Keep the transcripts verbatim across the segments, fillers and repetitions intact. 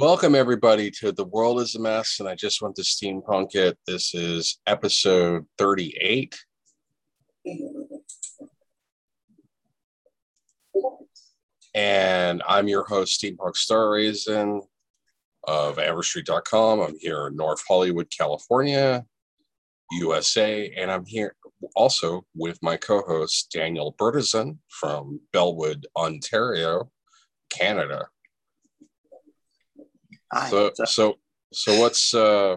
Welcome, everybody, to The World is a Mess, and I just want to steampunk it. This is episode thirty-eight. And I'm your host, Steampunk Star Raisin of everstreet dot com. I'm here in North Hollywood, California, U S A, and I'm here also with my co-host, Daniel Bertesen from Bellwood, Ontario, Canada. So, so, so what's, uh,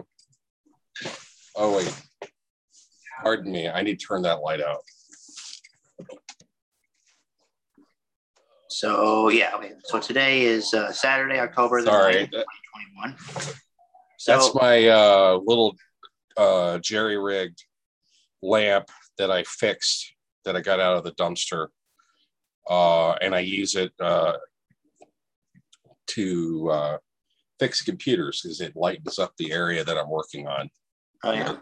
oh, wait, pardon me. I need to turn that light out. So, yeah. Okay. So today is uh, Saturday, October the ninth, twenty twenty-one. So, that's my uh, little uh, jerry-rigged lamp that I fixed, that I got out of the dumpster. Uh, and I use it uh, to... Uh, fix computers because it lightens up the area that I'm working on. Oh, yeah.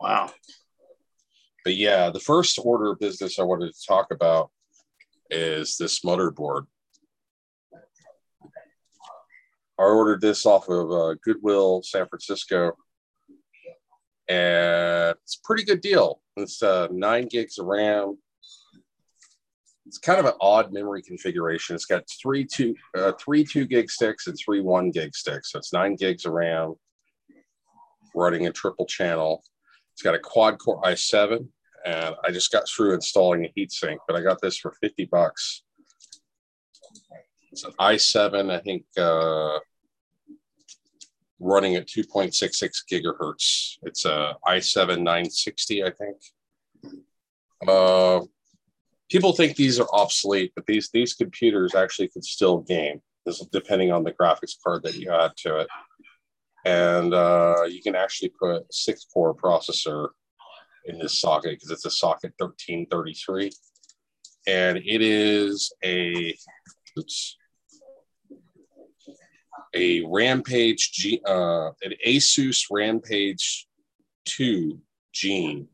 Wow. But yeah, the first order of business I wanted to talk about is this motherboard. I ordered this off of uh, Goodwill San Francisco, and it's a pretty good deal. It's uh, nine gigs of RAM. It's kind of an odd memory configuration. It's got three two, uh, three two gig sticks and three one gig sticks. So it's nine gigs of RAM, running a triple channel. It's got a quad core i seven, and I just got through installing a heatsink, but I got this for fifty bucks. It's an i seven, I think, uh, running at two point six six gigahertz. It's a i seven nine sixty, I think. Uh, People think these are obsolete, but these these computers actually could still game, depending on the graphics card that you add to it. And uh, you can actually put a six-core processor in this socket because it's a socket thirteen thirty-three. And it is a, oops, a Rampage, G, uh, an Asus Rampage two gene.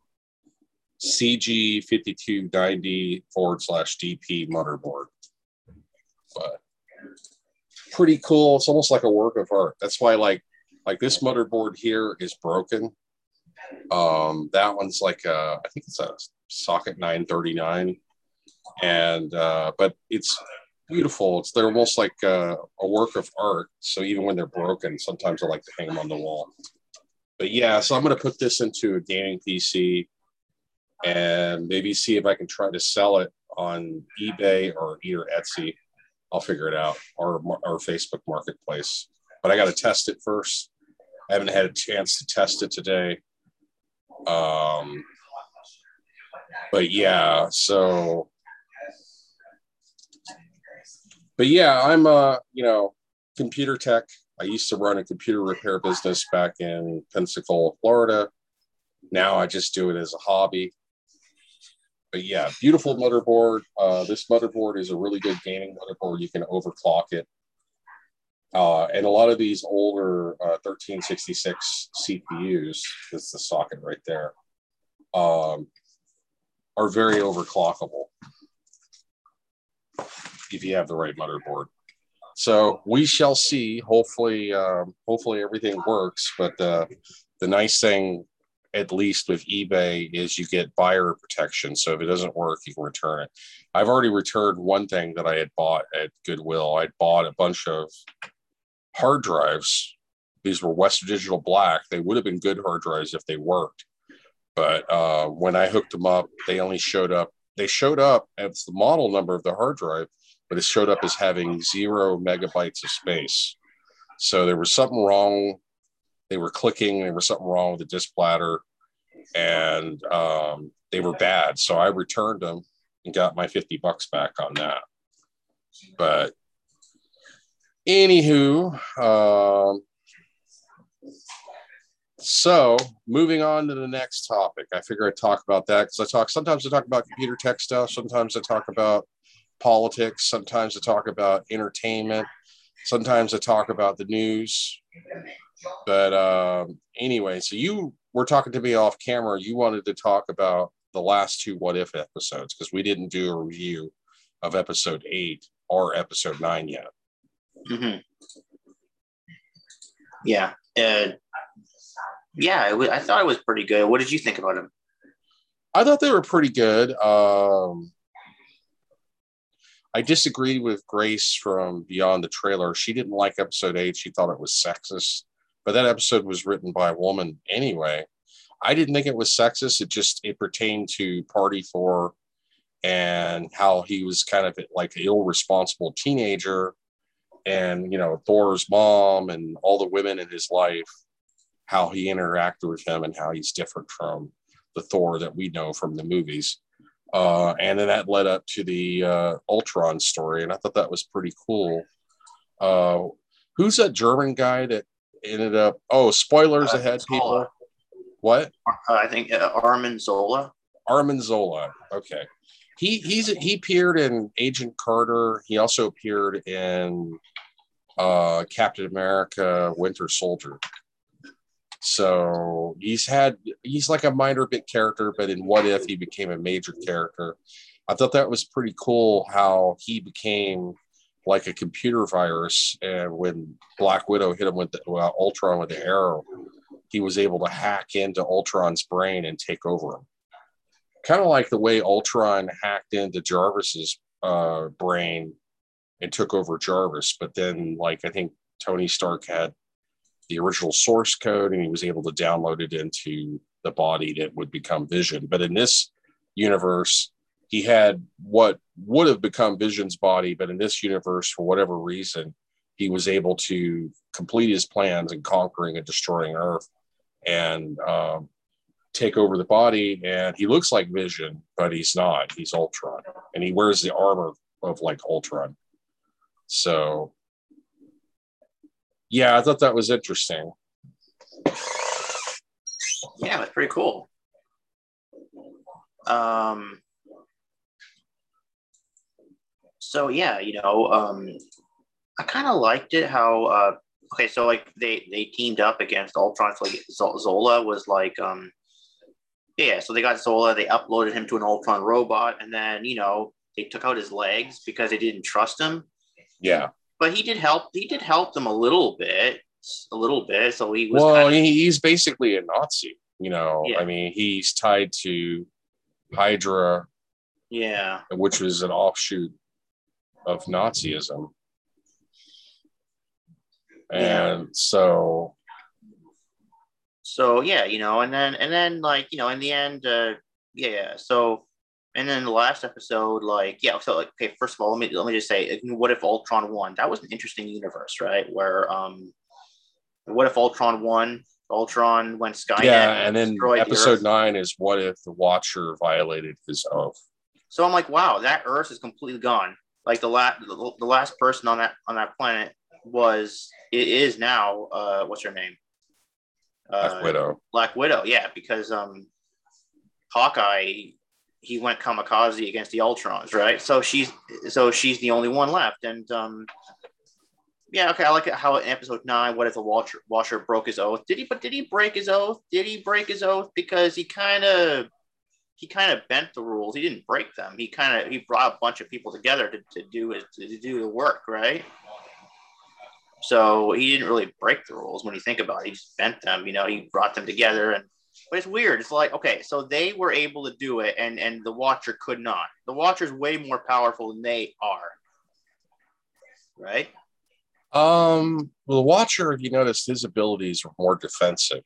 C G fifty-two ninety forward slash D P motherboard. But pretty cool. It's almost like a work of art. That's why like like this motherboard here is broken. Um, that one's like a, I think it's a socket nine thirty-nine. And uh, but it's beautiful. It's they're almost like a, a work of art. So even when they're broken, sometimes I like to hang them on the wall. But yeah, so I'm gonna put this into a gaming P C. And maybe see if I can try to sell it on eBay or either Etsy. I'll figure it out, or or Facebook Marketplace. But I got to test it first. I haven't had a chance to test it today. Um, but yeah, so. But yeah, I'm a you know computer tech. I used to run a computer repair business back in Pensacola, Florida. Now I just do it as a hobby. But yeah, beautiful motherboard. Uh, this motherboard is a really good gaming motherboard. You can overclock it. Uh, and a lot of these older uh, thirteen sixty-six C P Us, that's the socket right there, um, are very overclockable if you have the right motherboard. So we shall see. Hopefully, um, hopefully everything works. But uh, the nice thing, at least with eBay, is you get buyer protection. So if it doesn't work, you can return it. I've already returned one thing that I had bought at Goodwill. I'd bought a bunch of hard drives. These were Western Digital Black. They would have been good hard drives if they worked. But uh, when I hooked them up, they only showed up. They showed up as the model number of the hard drive, but it showed up as having zero megabytes of space. So there was something wrong. They were clicking, there was something wrong with the disk bladder, and um, they were bad. So I returned them and got my fifty bucks back on that. But anywho, um, so moving on to the next topic. I figure I'd talk about that because I talk, sometimes I talk about computer tech stuff. Sometimes I talk about politics. Sometimes I talk about entertainment. Sometimes I talk about the news. But um, anyway, so you were talking to me off camera. You wanted to talk about the last two What If episodes because we didn't do a review of episode eight or episode nine yet. Mm-hmm. yeah. Uh, yeah, it was, I thought it was pretty good. What did you think about them? I thought they were pretty good. Um, I disagreed with Grace from Beyond the Trailer. She didn't like episode eight. She thought it was sexist. But that episode was written by a woman anyway. I didn't think it was sexist. It just, it pertained to Party Thor and how he was kind of like an irresponsible teenager and, you know, Thor's mom and all the women in his life, how he interacted with him and how he's different from the Thor that we know from the movies. Uh, and then that led up to the uh, Ultron story. And I thought that was pretty cool. Uh, who's that German guy that ended up, oh, spoilers uh, ahead, people. Zola. What? Uh, I think uh, Armin Zola. Armin Zola. Okay. He he's he appeared in Agent Carter. He also appeared in uh, Captain America: Winter Soldier. So he's had he's like a minor bit character, but in What If he became a major character. I thought that was pretty cool how he became like a computer virus, and when Black Widow hit him with the, well, Ultron with the arrow, he was able to hack into Ultron's brain and take over him. Kind of like the way Ultron hacked into Jarvis's uh, brain and took over Jarvis. But then, like, I think Tony Stark had the original source code and he was able to download it into the body that would become Vision. But in this universe, he had what would have become Vision's body. But in this universe, for whatever reason, he was able to complete his plans in conquering and destroying Earth and um, take over the body. And he looks like Vision, but he's not. He's Ultron. And he wears the armor of like Ultron. So, yeah, I thought that was interesting. Yeah, that's pretty cool. Um. So, yeah, you know, um, I kind of liked it how, uh, okay, so, like, they, they teamed up against Ultron. So, like, Zola was, like, um, yeah, so they got Zola, they uploaded him to an Ultron robot, and then, you know, they took out his legs because they didn't trust him. Yeah. But he did help, he did help them a little bit, a little bit, so he was Well, kinda... he's basically a Nazi, you know, yeah. I mean, he's tied to Hydra. Yeah. Which was an offshoot of Nazism. And yeah. so, so yeah, you know, and then, and then like, you know, in the end, uh, yeah, yeah. So, and then the last episode, like, yeah. So, like, okay, first of all, let me, let me just say, what if Ultron won? That was an interesting universe, right? Where, um, what if Ultron won? Ultron went Skynet. Yeah. And, and then episode the nine is what if the Watcher violated his oath? So I'm like, wow, that Earth is completely gone. Like the last, the, the last person on that, on that planet was, it is now, uh, what's her name? Uh, Black Widow. Black Widow, yeah, because um, Hawkeye, he went kamikaze against the Ultrons, right? So she's, so she's the only one left, and um, yeah, okay, I like it how in episode nine, what if the Watcher, Watcher broke his oath? Did he? But did he break his oath? Did he break his oath? Because he kind of, he kind of bent the rules. He didn't break them. He kind of, he brought a bunch of people together to, to do it, to do the work, right? So he didn't really break the rules when you think about it. He just bent them, you know, he brought them together. And but it's weird. It's like, okay, so they were able to do it, and and the Watcher could not. The Watcher's way more powerful than they are. Right? Um, well, the Watcher, if you noticed, his abilities were more defensive.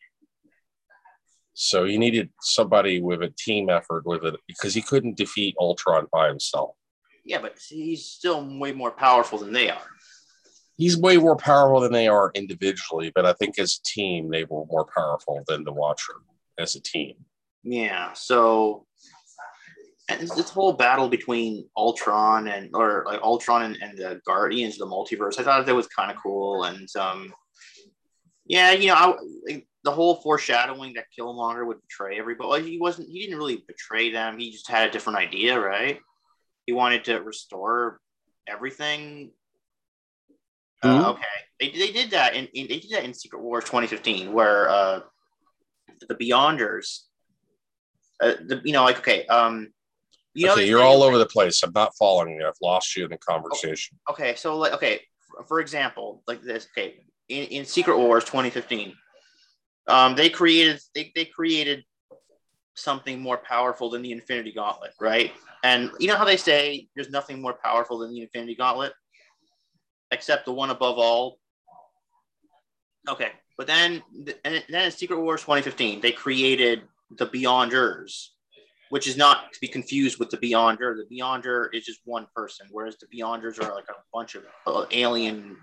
So he needed somebody with a team effort with it because he couldn't defeat Ultron by himself. Yeah, but he's still way more powerful than they are. He's way more powerful than they are individually, but I think as a team, they were more powerful than the Watcher as a team. Yeah, so and this whole battle between Ultron and, or like Ultron and, and the Guardians of the Multiverse, I thought that was kind of cool. And um, yeah, you know, I, like, the whole foreshadowing that Killmonger would betray everybody. Like, he wasn't, he didn't really betray them. He just had a different idea, right? He wanted to restore everything. Uh, okay, they they did that in, in they did that in Secret Wars twenty fifteen, where uh, the Beyonders, uh, the, you know, like okay, um, you okay, know, you're all over like, the place. I'm not following you. I've lost you in the conversation. Okay, okay so like okay, for, for example, like this. Okay, in, in Secret Wars twenty fifteen. Um, they created they, they created something more powerful than the Infinity Gauntlet, right? And you know how they say there's nothing more powerful than the Infinity Gauntlet, except the one above all. Okay, but then and then in Secret Wars twenty fifteen, they created the Beyonders, which is not to be confused with the Beyonder. The Beyonder is just one person, whereas the Beyonders are like a bunch of alien,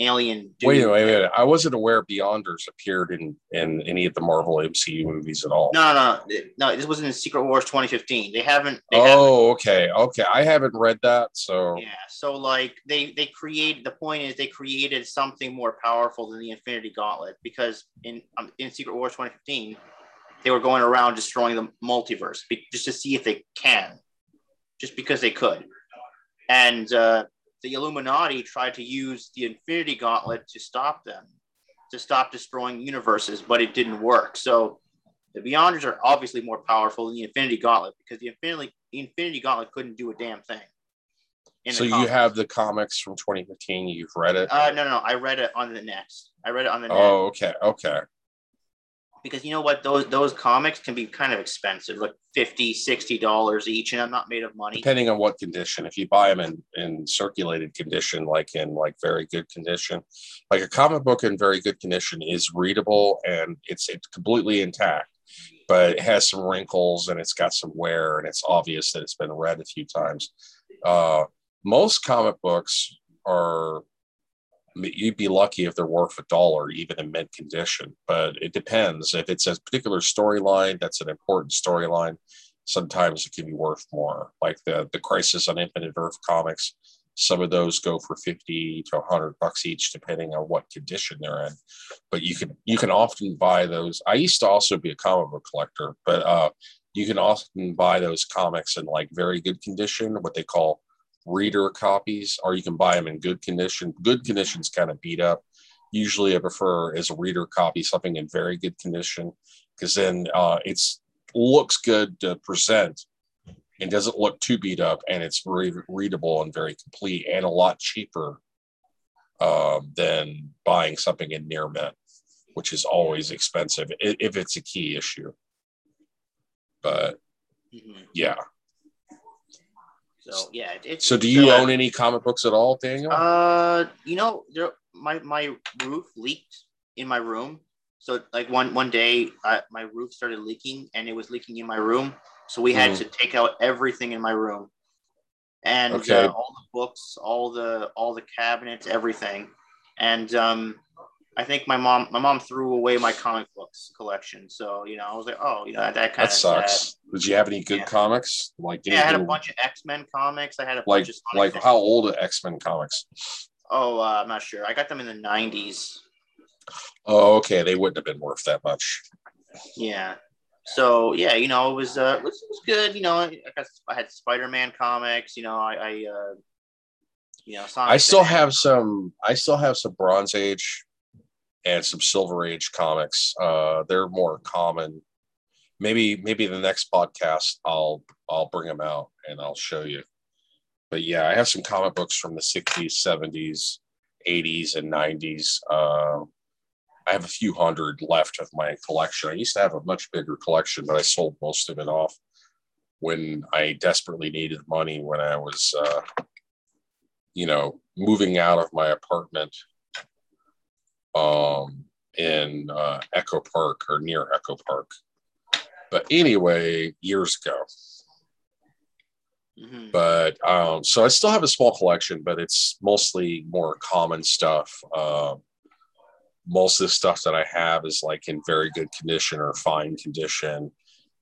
alien. Dudes. Wait, wait, wait! I wasn't aware Beyonders appeared in, in any of the Marvel M C U movies at all. No, no, no! no this wasn't in Secret Wars twenty fifteen. They haven't. They oh, haven't. okay, okay. I haven't read that, so yeah. So like they they created. The point is they created something more powerful than the Infinity Gauntlet, because in um, in Secret Wars twenty fifteen. They were going around destroying the multiverse just to see if they can, just because they could. And uh, the Illuminati tried to use the Infinity Gauntlet to stop them, to stop destroying universes, but it didn't work. So the Beyonders are obviously more powerful than the Infinity Gauntlet, because the Infinity, the Infinity Gauntlet couldn't do a damn thing. So you have the comics from twenty fifteen, you've read it? Uh, no, no, no, I read it on the net. I read it on the net. Oh, okay, okay. Because you know what, those those comics can be kind of expensive, like fifty dollars, sixty dollars each, and I'm not made of money. Depending on what condition. If you buy them in, in circulated condition, like in like very good condition, like a comic book in very good condition is readable and it's it's completely intact, but it has some wrinkles and it's got some wear and it's obvious that it's been read a few times. Uh, most comic books are... You'd be lucky if they're worth a dollar, even in mint condition. But it depends. If it's a particular storyline, that's an important storyline. Sometimes it can be worth more. Like the the Crisis on Infinite Earth comics, some of those go for fifty to a hundred bucks each, depending on what condition they're in. But you can you can often buy those. I used to also be a comic book collector, but uh, you can often buy those comics in like very good condition, what they call reader copies, or you can buy them in good condition. Good condition's kind of beat up. Usually I prefer as a reader copy something in very good condition, because then uh, it's looks good to present and doesn't look too beat up, and it's very readable and very complete and a lot cheaper uh, than buying something in near mint, which is always expensive if it's a key issue. But yeah. So yeah, it's so. Do you so, own any comic books at all, Daniel? Uh, you know, there, my my roof leaked in my room. So like one one day, I, my roof started leaking, and it was leaking in my room. So we had mm. to take out everything in my room, and okay. uh, all the books, all the all the cabinets, everything. And um, I think my mom my mom threw away my comic books collection. So you know, I was like, oh, you know, that, that kind that of sucks. Sad. Did you have any good yeah. comics? Like yeah, I had a bunch of X-Men comics. I had a like, bunch of Sonic like how old are X-Men comics? Oh, uh, I'm not sure. I got them in the nineties. Oh, okay. They wouldn't have been worth that much. Yeah. So yeah, you know, it was uh, it was, it was good. You know, I got I had Spider-Man comics. You know, I, I uh, you know, Sonic I still Batman. have some. I still have some Bronze Age and some Silver Age comics. Uh, they're more common. Maybe maybe the next podcast I'll I'll bring them out and I'll show you. But yeah, I have some comic books from the sixties, seventies, eighties, and nineties. Uh, I have a few hundred left of my collection. I used to have a much bigger collection, but I sold most of it off when I desperately needed money when I was, uh, you know, moving out of my apartment. Um, in uh, Echo Park or near Echo Park. But anyway, years ago. Mm-hmm. But um, so I still have a small collection, but it's mostly more common stuff. Uh, most of the stuff that I have is like in very good condition or fine condition.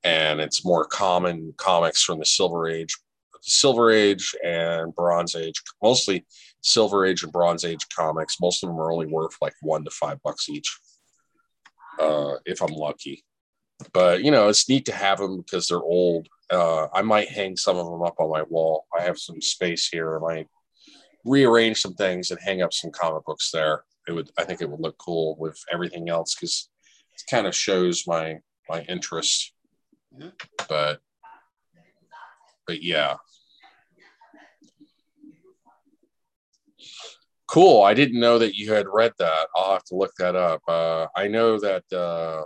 And it's more common comics from the Silver Age, Silver Age and Bronze Age, mostly Silver Age and Bronze Age comics. Most of them are only worth like one to five bucks each, uh, if I'm lucky. But, you know, it's neat to have them because they're old. Uh, I might hang some of them up on my wall. I have some space here. I might rearrange some things and hang up some comic books there. It would, I think it would look cool with everything else because it kind of shows my my interest. Mm-hmm. But, but yeah. Cool. I didn't know that you had read that. I'll have to look that up. Uh, I know that uh,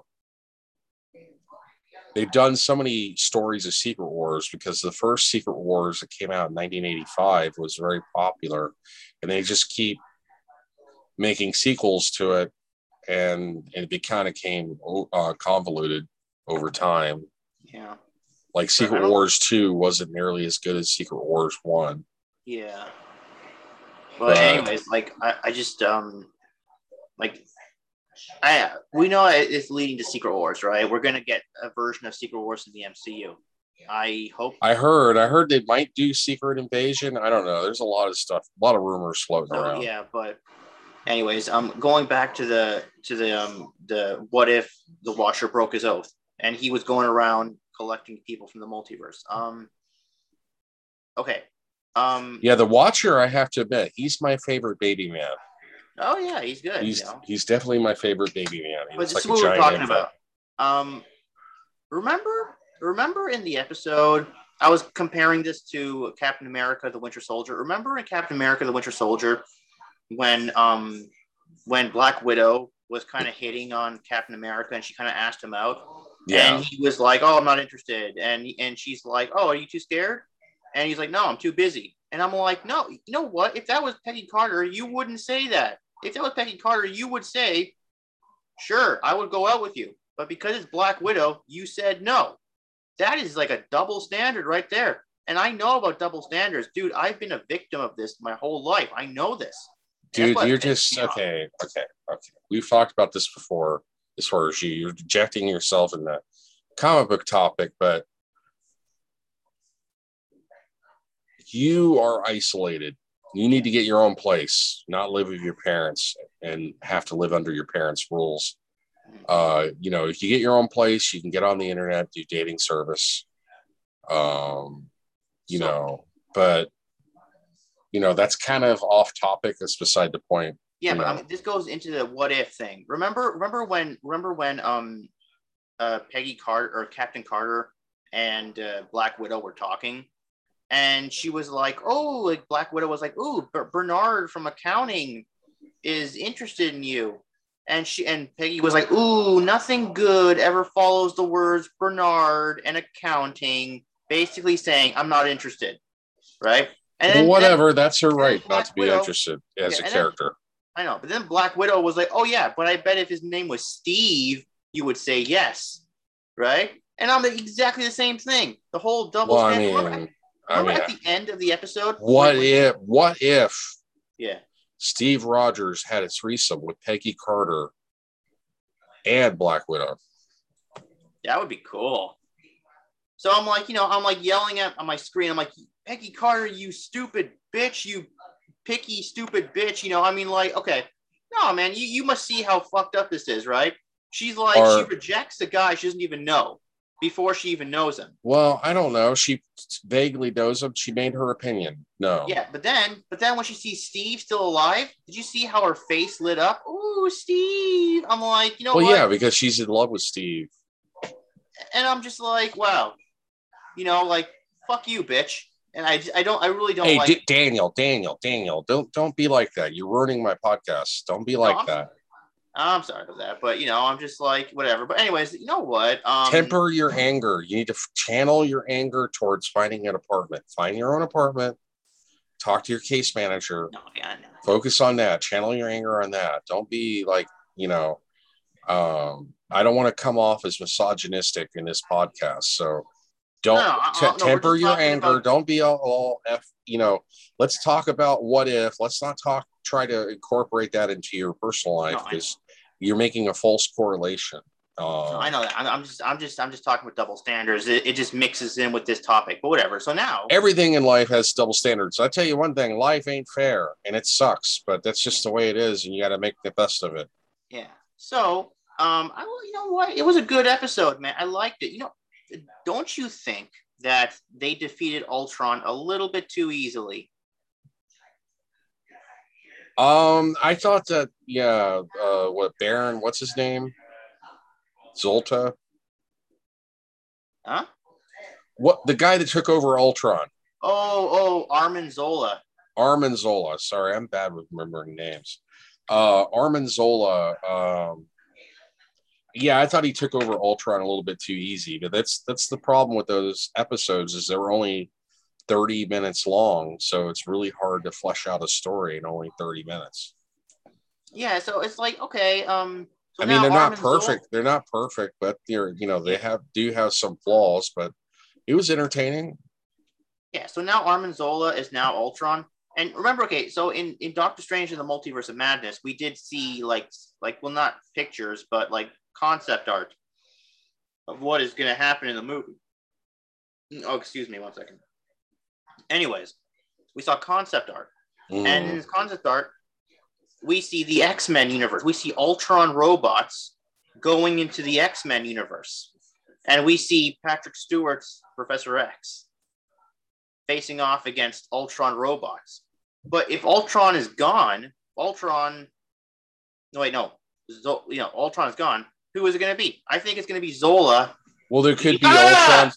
they've done so many stories of Secret Wars, because the first Secret Wars that came out in nineteen eighty-five was very popular, and they just keep making sequels to it, and, and it kind of came uh, convoluted over time. Yeah. Like Secret Wars two wasn't nearly as good as Secret Wars one. Yeah. Well, but anyways, like I, I just um, like I we know it's leading to Secret Wars, right? We're gonna get a version of Secret Wars in the M C U. I hope. I heard. I heard they might do Secret Invasion. I don't know. There's a lot of stuff, a lot of rumors floating oh, around. Yeah, but anyways, um, going back to the to the um the what if the Watcher broke his oath and he was going around collecting people from the multiverse. Um. Okay. Um, yeah, the Watcher, I have to admit, he's my favorite baby man. Oh, yeah, he's good. He's, you know? He's definitely my favorite baby man. He but this like is what we're talking info. about. Um, remember, remember in the episode, I was comparing this to Captain America, the Winter Soldier. Remember in Captain America, the Winter Soldier, when um, when Black Widow was kind of hitting on Captain America and she kind of asked him out? Yeah. And he was like, oh, I'm not interested. And And she's like, oh, are you too scared? And he's like, no, I'm too busy. And I'm like, no, you know what? If that was Peggy Carter, you wouldn't say that. If that was Peggy Carter, you would say, sure, I would go out with you. But because it's Black Widow, you said no. That is like a double standard right there. And I know about double standards. Dude, I've been a victim of this my whole life. I know this. Dude, you're just, okay, okay, okay. We've talked about this before as far as you. You're injecting yourself in the comic book topic, but you are isolated. You need to get your own place, not live with your parents and have to live under your parents' rules. Uh, you know, if you get your own place, you can get on the internet, do dating service. Um, you know, but, you know, that's kind of off topic. That's beside the point. Yeah, but I mean, this goes into the what if thing. Remember, remember when, remember when um, uh, Peggy Carter or Captain Carter and uh, Black Widow were talking? And she was like, oh, like Black Widow was like, oh, Bernard from accounting is interested in you. And she and Peggy was like, ooh, nothing good ever follows the words Bernard and accounting, basically saying, I'm not interested. Right. And well, then, whatever. Then, that's her right not to be Widow, interested as yeah, a character. Then, I know. But then Black Widow was like, oh, yeah, but I bet if his name was Steve, you would say yes. Right. And I'm exactly the same thing. The whole double well, standard. I mean, Remember I mean, at the end of the episode? What if, what if yeah. Steve Rogers had a threesome with Peggy Carter and Black Widow? That would be cool. So I'm like, you know, I'm like yelling at on my screen. I'm like, Peggy Carter, you stupid bitch, you picky, stupid bitch. You know, I mean, like, okay, no, man, you, you must see how fucked up this is, right? She's like, Our- she rejects the guy she doesn't even know. Before she even knows him. Well, I don't know. She vaguely knows him. She made her opinion. No. Yeah, but then, but then when she sees Steve still alive, did you see how her face lit up? Ooh, Steve! I'm like, you know well, what? Well, yeah, because she's in love with Steve. And I'm just like, wow, you know, like, fuck you, bitch. And I, I don't, I really don't. Hey, like D- Daniel, Daniel, Daniel, don't, don't be like that. You're ruining my podcast. Don't be like no, that. Sorry. I'm sorry about that, but you know, I'm just like whatever. But anyways, you know what? Um, Temper your anger. You need to f- channel your anger towards finding an apartment. Find your own apartment. Talk to your case manager. No, yeah, no. Focus on that. Channel your anger on that. Don't be like, you know, um, I don't want to come off as misogynistic in this podcast. So don't no, t- no, temper your anger. About- don't be all, all F, you know, let's talk about what if. Let's not talk, try to incorporate that into your personal life because no, you're making a false correlation. Uh, no, I know that. I'm just, I'm just, I'm just talking with double standards. It, it just mixes in with this topic, but whatever. So now everything in life has double standards. I tell you one thing: life ain't fair, and it sucks, but that's just the way it is, and you got to make the best of it. Yeah. So, um, I, you know what? It was a good episode, man. I liked it. You know, don't you think that they defeated Ultron a little bit too easily? Um, I thought that, yeah, uh, what, Baron, what's his name? Zolta? Huh? What, the guy that took over Ultron. Oh, oh, Armin Zola. Armin Zola. Sorry, I'm bad with remembering names. Uh, Armin Zola. Um, yeah, I thought he took over Ultron a little bit too easy, but that's that's the problem with those episodes is they were only thirty minutes long, so it's really hard to flesh out a story in only thirty minutes. Yeah, so it's like okay. Um, so I mean, they're Armin not perfect. Zola- they're not perfect, but they're you know they have do have some flaws, but it was entertaining. Yeah, so now Armin Zola is now Ultron. And remember, okay, so in, in Doctor Strange and the Multiverse of Madness, we did see, like, like well, not pictures, but, like, concept art of what is going to happen in the movie. Oh, excuse me, one second. Anyways, we saw concept art. Mm. And in this concept art, we see the X-Men universe. We see Ultron robots going into the X-Men universe. And we see Patrick Stewart's Professor X facing off against Ultron robots. But if Ultron is gone, Ultron, no wait, no, Zol, you know, Ultron is gone, who is it going to be? I think it's going to be Zola. Well, there could be ah! Ultron.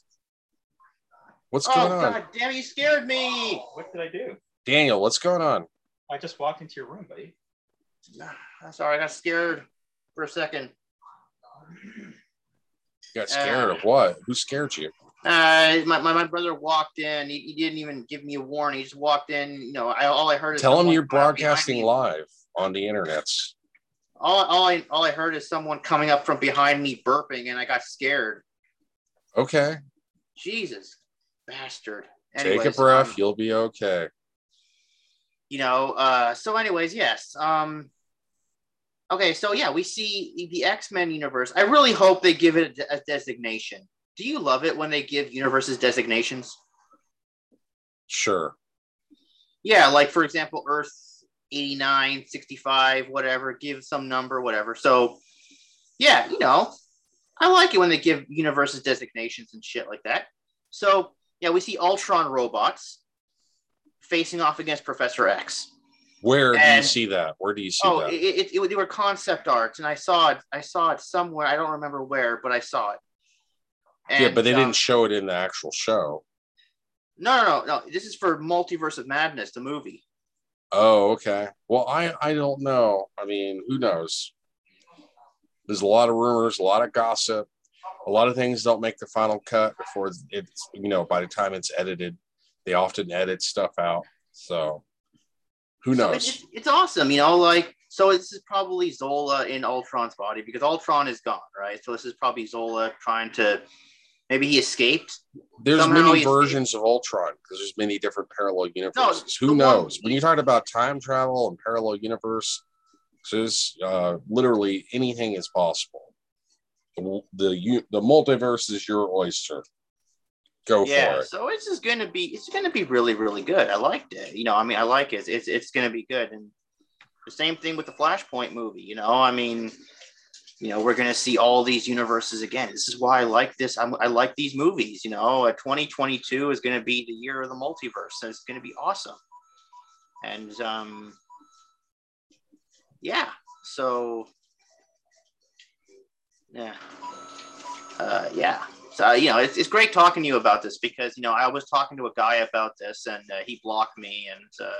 What's oh, going on? Oh, God damn, you scared me. What did I do? Daniel, what's going on? I just walked into your room, buddy. I'm sorry, I got scared for a second. You got scared uh, of what? Who scared you? Uh, my, my my brother walked in. He, he didn't even give me a warning. He just walked in. You know, I all I heard is tell him you're broadcasting live on the internet. All all I all I heard is someone coming up from behind me burping, and I got scared. Okay. Jesus, bastard. Anyways, take a breath. Um, you'll be okay. You know. Uh. So, anyways, yes. Um. Okay. So yeah, we see the X-Men universe. I really hope they give it a, a designation. Do you love it when they give universes designations? Sure. Yeah, like, for example, Earth eighty-nine, sixty-five, whatever, give some number, whatever. So, yeah, you know, I like it when they give universes designations and shit like that. So, yeah, we see Ultron robots facing off against Professor X. Where and, do you see that? Where do you see oh, that? Oh, it, it, it, they were concept arts, and I saw it. I saw it somewhere. I don't remember where, but I saw it. And, yeah, but they um, didn't show it in the actual show. No, no, no, no. This is for Multiverse of Madness, the movie. Oh, okay. Well, I, I don't know. I mean, who knows? There's a lot of rumors, a lot of gossip. A lot of things don't make the final cut before it's, you know, by the time it's edited. They often edit stuff out. So, who knows? So it's, it's awesome, you know, like, so this is probably Zola in Ultron's body because Ultron is gone, right? So this is probably Zola trying to... Maybe he escaped. There's Somehow many versions escaped. of Ultron because there's many different parallel universes. No, Who knows? One, when you talk about time travel and parallel universe, there's uh, literally anything is possible. The, the the multiverse is your oyster. Go yeah, for it. So it's just gonna be it's gonna be really really good. I liked it. You know, I mean, I like it. It's it's gonna be good. And the same thing with the Flashpoint movie. You know, I mean. You know, we're going to see all these universes again. This is why I like this. I'm, I like these movies. You know, twenty twenty-two is going to be the year of the multiverse. And it's going to be awesome. And, um, yeah. So, yeah. Uh, yeah. So, you know, it's, it's great talking to you about this because, you know, I was talking to a guy about this and uh, he blocked me and, uh,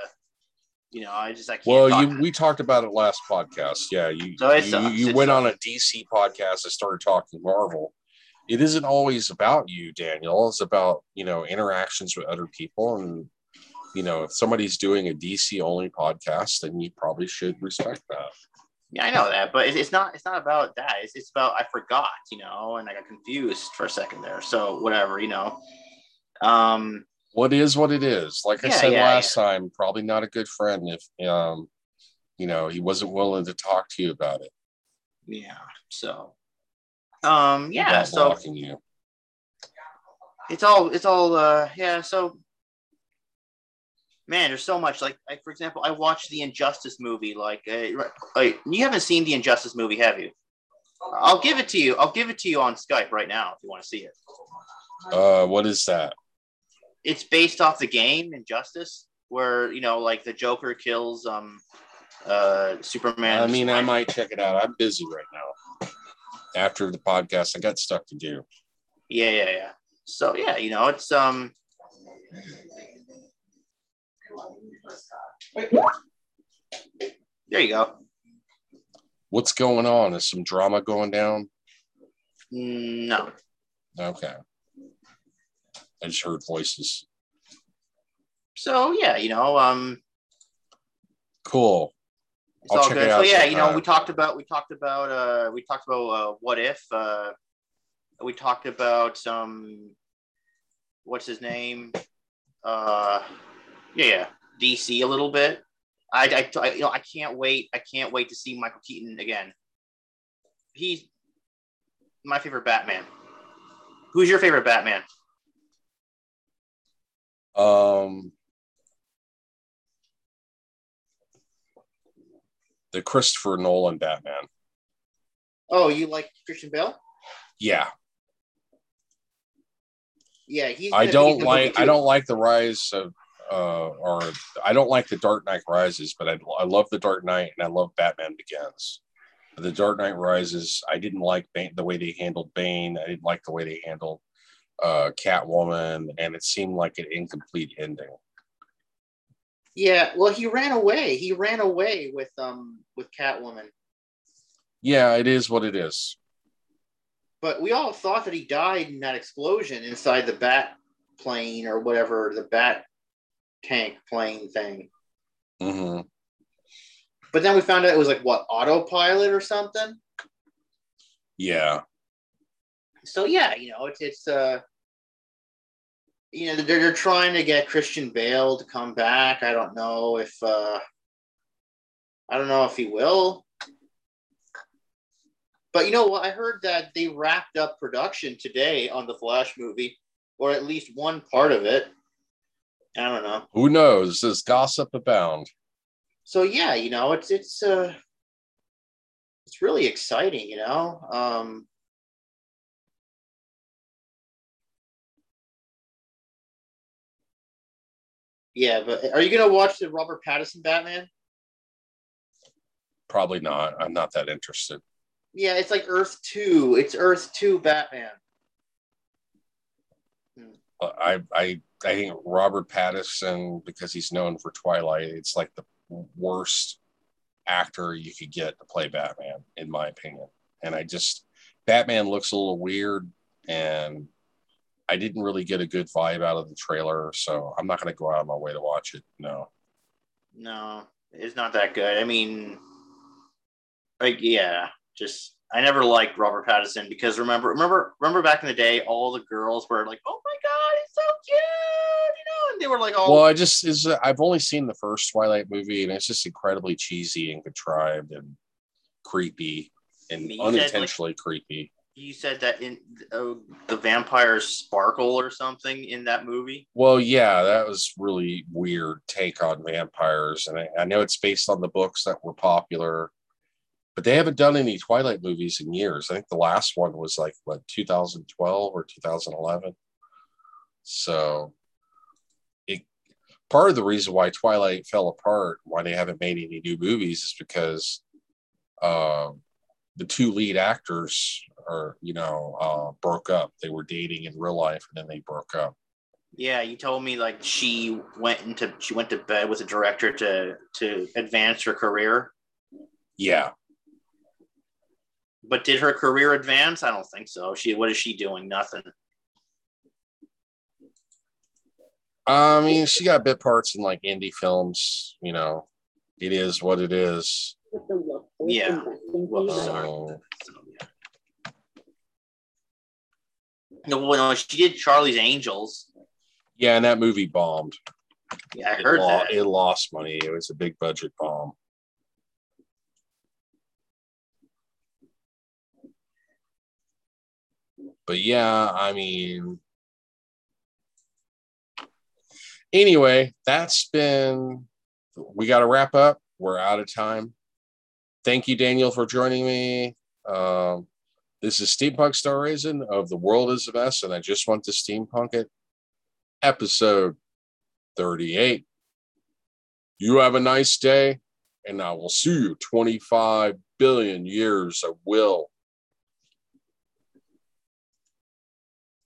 you know, I just I can't. Well, you, we talked about it last podcast. Yeah, you so you, sucks. you went on a D C podcast and started talking Marvel. It isn't always about you, Daniel. It's about, you know, interactions with other people. And, you know, if somebody's doing a D C only podcast, then you probably should respect that. Yeah, I know that, but it's not it's not about that. It's, it's about I forgot, you know, and I got confused for a second there. So whatever, you know. Um. What is what it is. Like yeah, I said yeah, last yeah. time, probably not a good friend if, um, you know, he wasn't willing to talk to you about it. Yeah. So, um, yeah. So blocking you. It's all, it's all, uh, yeah. So, man, there's so much. Like, like, for example, I watched the Injustice movie. Like, uh, like, you haven't seen the Injustice movie, have you? I'll give it to you. I'll give it to you on Skype right now if you want to see it. Uh, what is that? It's based off the game Injustice, where, you know, like the Joker kills um, uh, Superman. I mean, I might check it out. I'm busy right now. After the podcast, I got stuff to do. Yeah, yeah, yeah. So yeah, you know, it's um, Wait. There you go. What's going on? Is some drama going down? No. Okay. I just heard voices. So, yeah, you know, um, cool. It's I'll all check good. It out so, yeah, sometime. You know, we talked about, we talked about, uh, we talked about uh, What If, uh, we talked about, um, what's his name? Uh, yeah, yeah, D C a little bit. I, I, I, you know, I can't wait. I can't wait to see Michael Keaton again. He's my favorite Batman. Who's your favorite Batman? Um, the Christopher Nolan Batman. Oh, you like Christian Bale? Yeah. Yeah, he's. I don't he's like. I don't like the rise of, uh, or I don't like the Dark Knight Rises, but I, I love the Dark Knight and I love Batman Begins. But the Dark Knight Rises, I didn't like Bane, the way they handled Bane. I didn't like the way they handled uh, Catwoman, and it seemed like an incomplete ending. Yeah, well, he ran away. He ran away with um with Catwoman. Yeah, it is what it is. But we all thought that he died in that explosion inside the bat plane or whatever, the bat tank plane thing. Mm-hmm. But then we found out it was like, what, autopilot or something? Yeah. So, yeah, you know, it's, it's uh, you know, they're, they're trying to get Christian Bale to come back. I don't know if, uh, I don't know if he will. But, you know what, I heard that they wrapped up production today on the Flash movie, or at least one part of it. I don't know. Who knows? There's gossip abound. So, yeah, you know, it's it's uh, it's really exciting, you know. Um, yeah, but are you going to watch the Robert Pattinson Batman? Probably not. I'm not that interested. Yeah, it's like Earth two. It's Earth two Batman. Hmm. I, I, I think Robert Pattinson, because he's known for Twilight, it's like the worst actor you could get to play Batman, in my opinion. And I just, Batman looks a little weird, and I didn't really get a good vibe out of the trailer, so I'm not going to go out of my way to watch it. No. No, it's not that good. I mean, like, yeah, just, I never liked Robert Pattinson because remember, remember, remember back in the day, all the girls were like, oh my God, he's so cute. They were like, oh. Well, I just is I've only seen the first Twilight movie, and it's just incredibly cheesy and contrived and creepy and you unintentionally said, like, creepy. You said that in uh, the vampires sparkle or something in that movie. Well, yeah, that was really weird take on vampires, and I, I know it's based on the books that were popular, but they haven't done any Twilight movies in years. I think the last one was like what two thousand twelve or two thousand eleven. So. Part of the reason why Twilight fell apart, why they haven't made any new movies, is because uh, the two lead actors are, you know, uh, broke up. They were dating in real life, and then they broke up. Yeah, you told me like she went into she went to bed with a director to to advance her career. Yeah, but did her career advance? I don't think so. She what is she doing? Nothing. I mean, she got bit parts in like indie films, you know. It is what it is. Yeah. Well, um, no, no, she did Charlie's Angels. Yeah, and that movie bombed. Yeah, I heard it that. Lo- it lost money. It was a big budget bomb. But yeah, I mean... Anyway, that's been, we got to wrap up. We're out of time. Thank you, Daniel, for joining me. Um, this is Steampunk Star Raisin of The World is the Best, and I just want to steampunk it. Episode thirty-eight. You have a nice day, and I will see you twenty-five billion years. I will.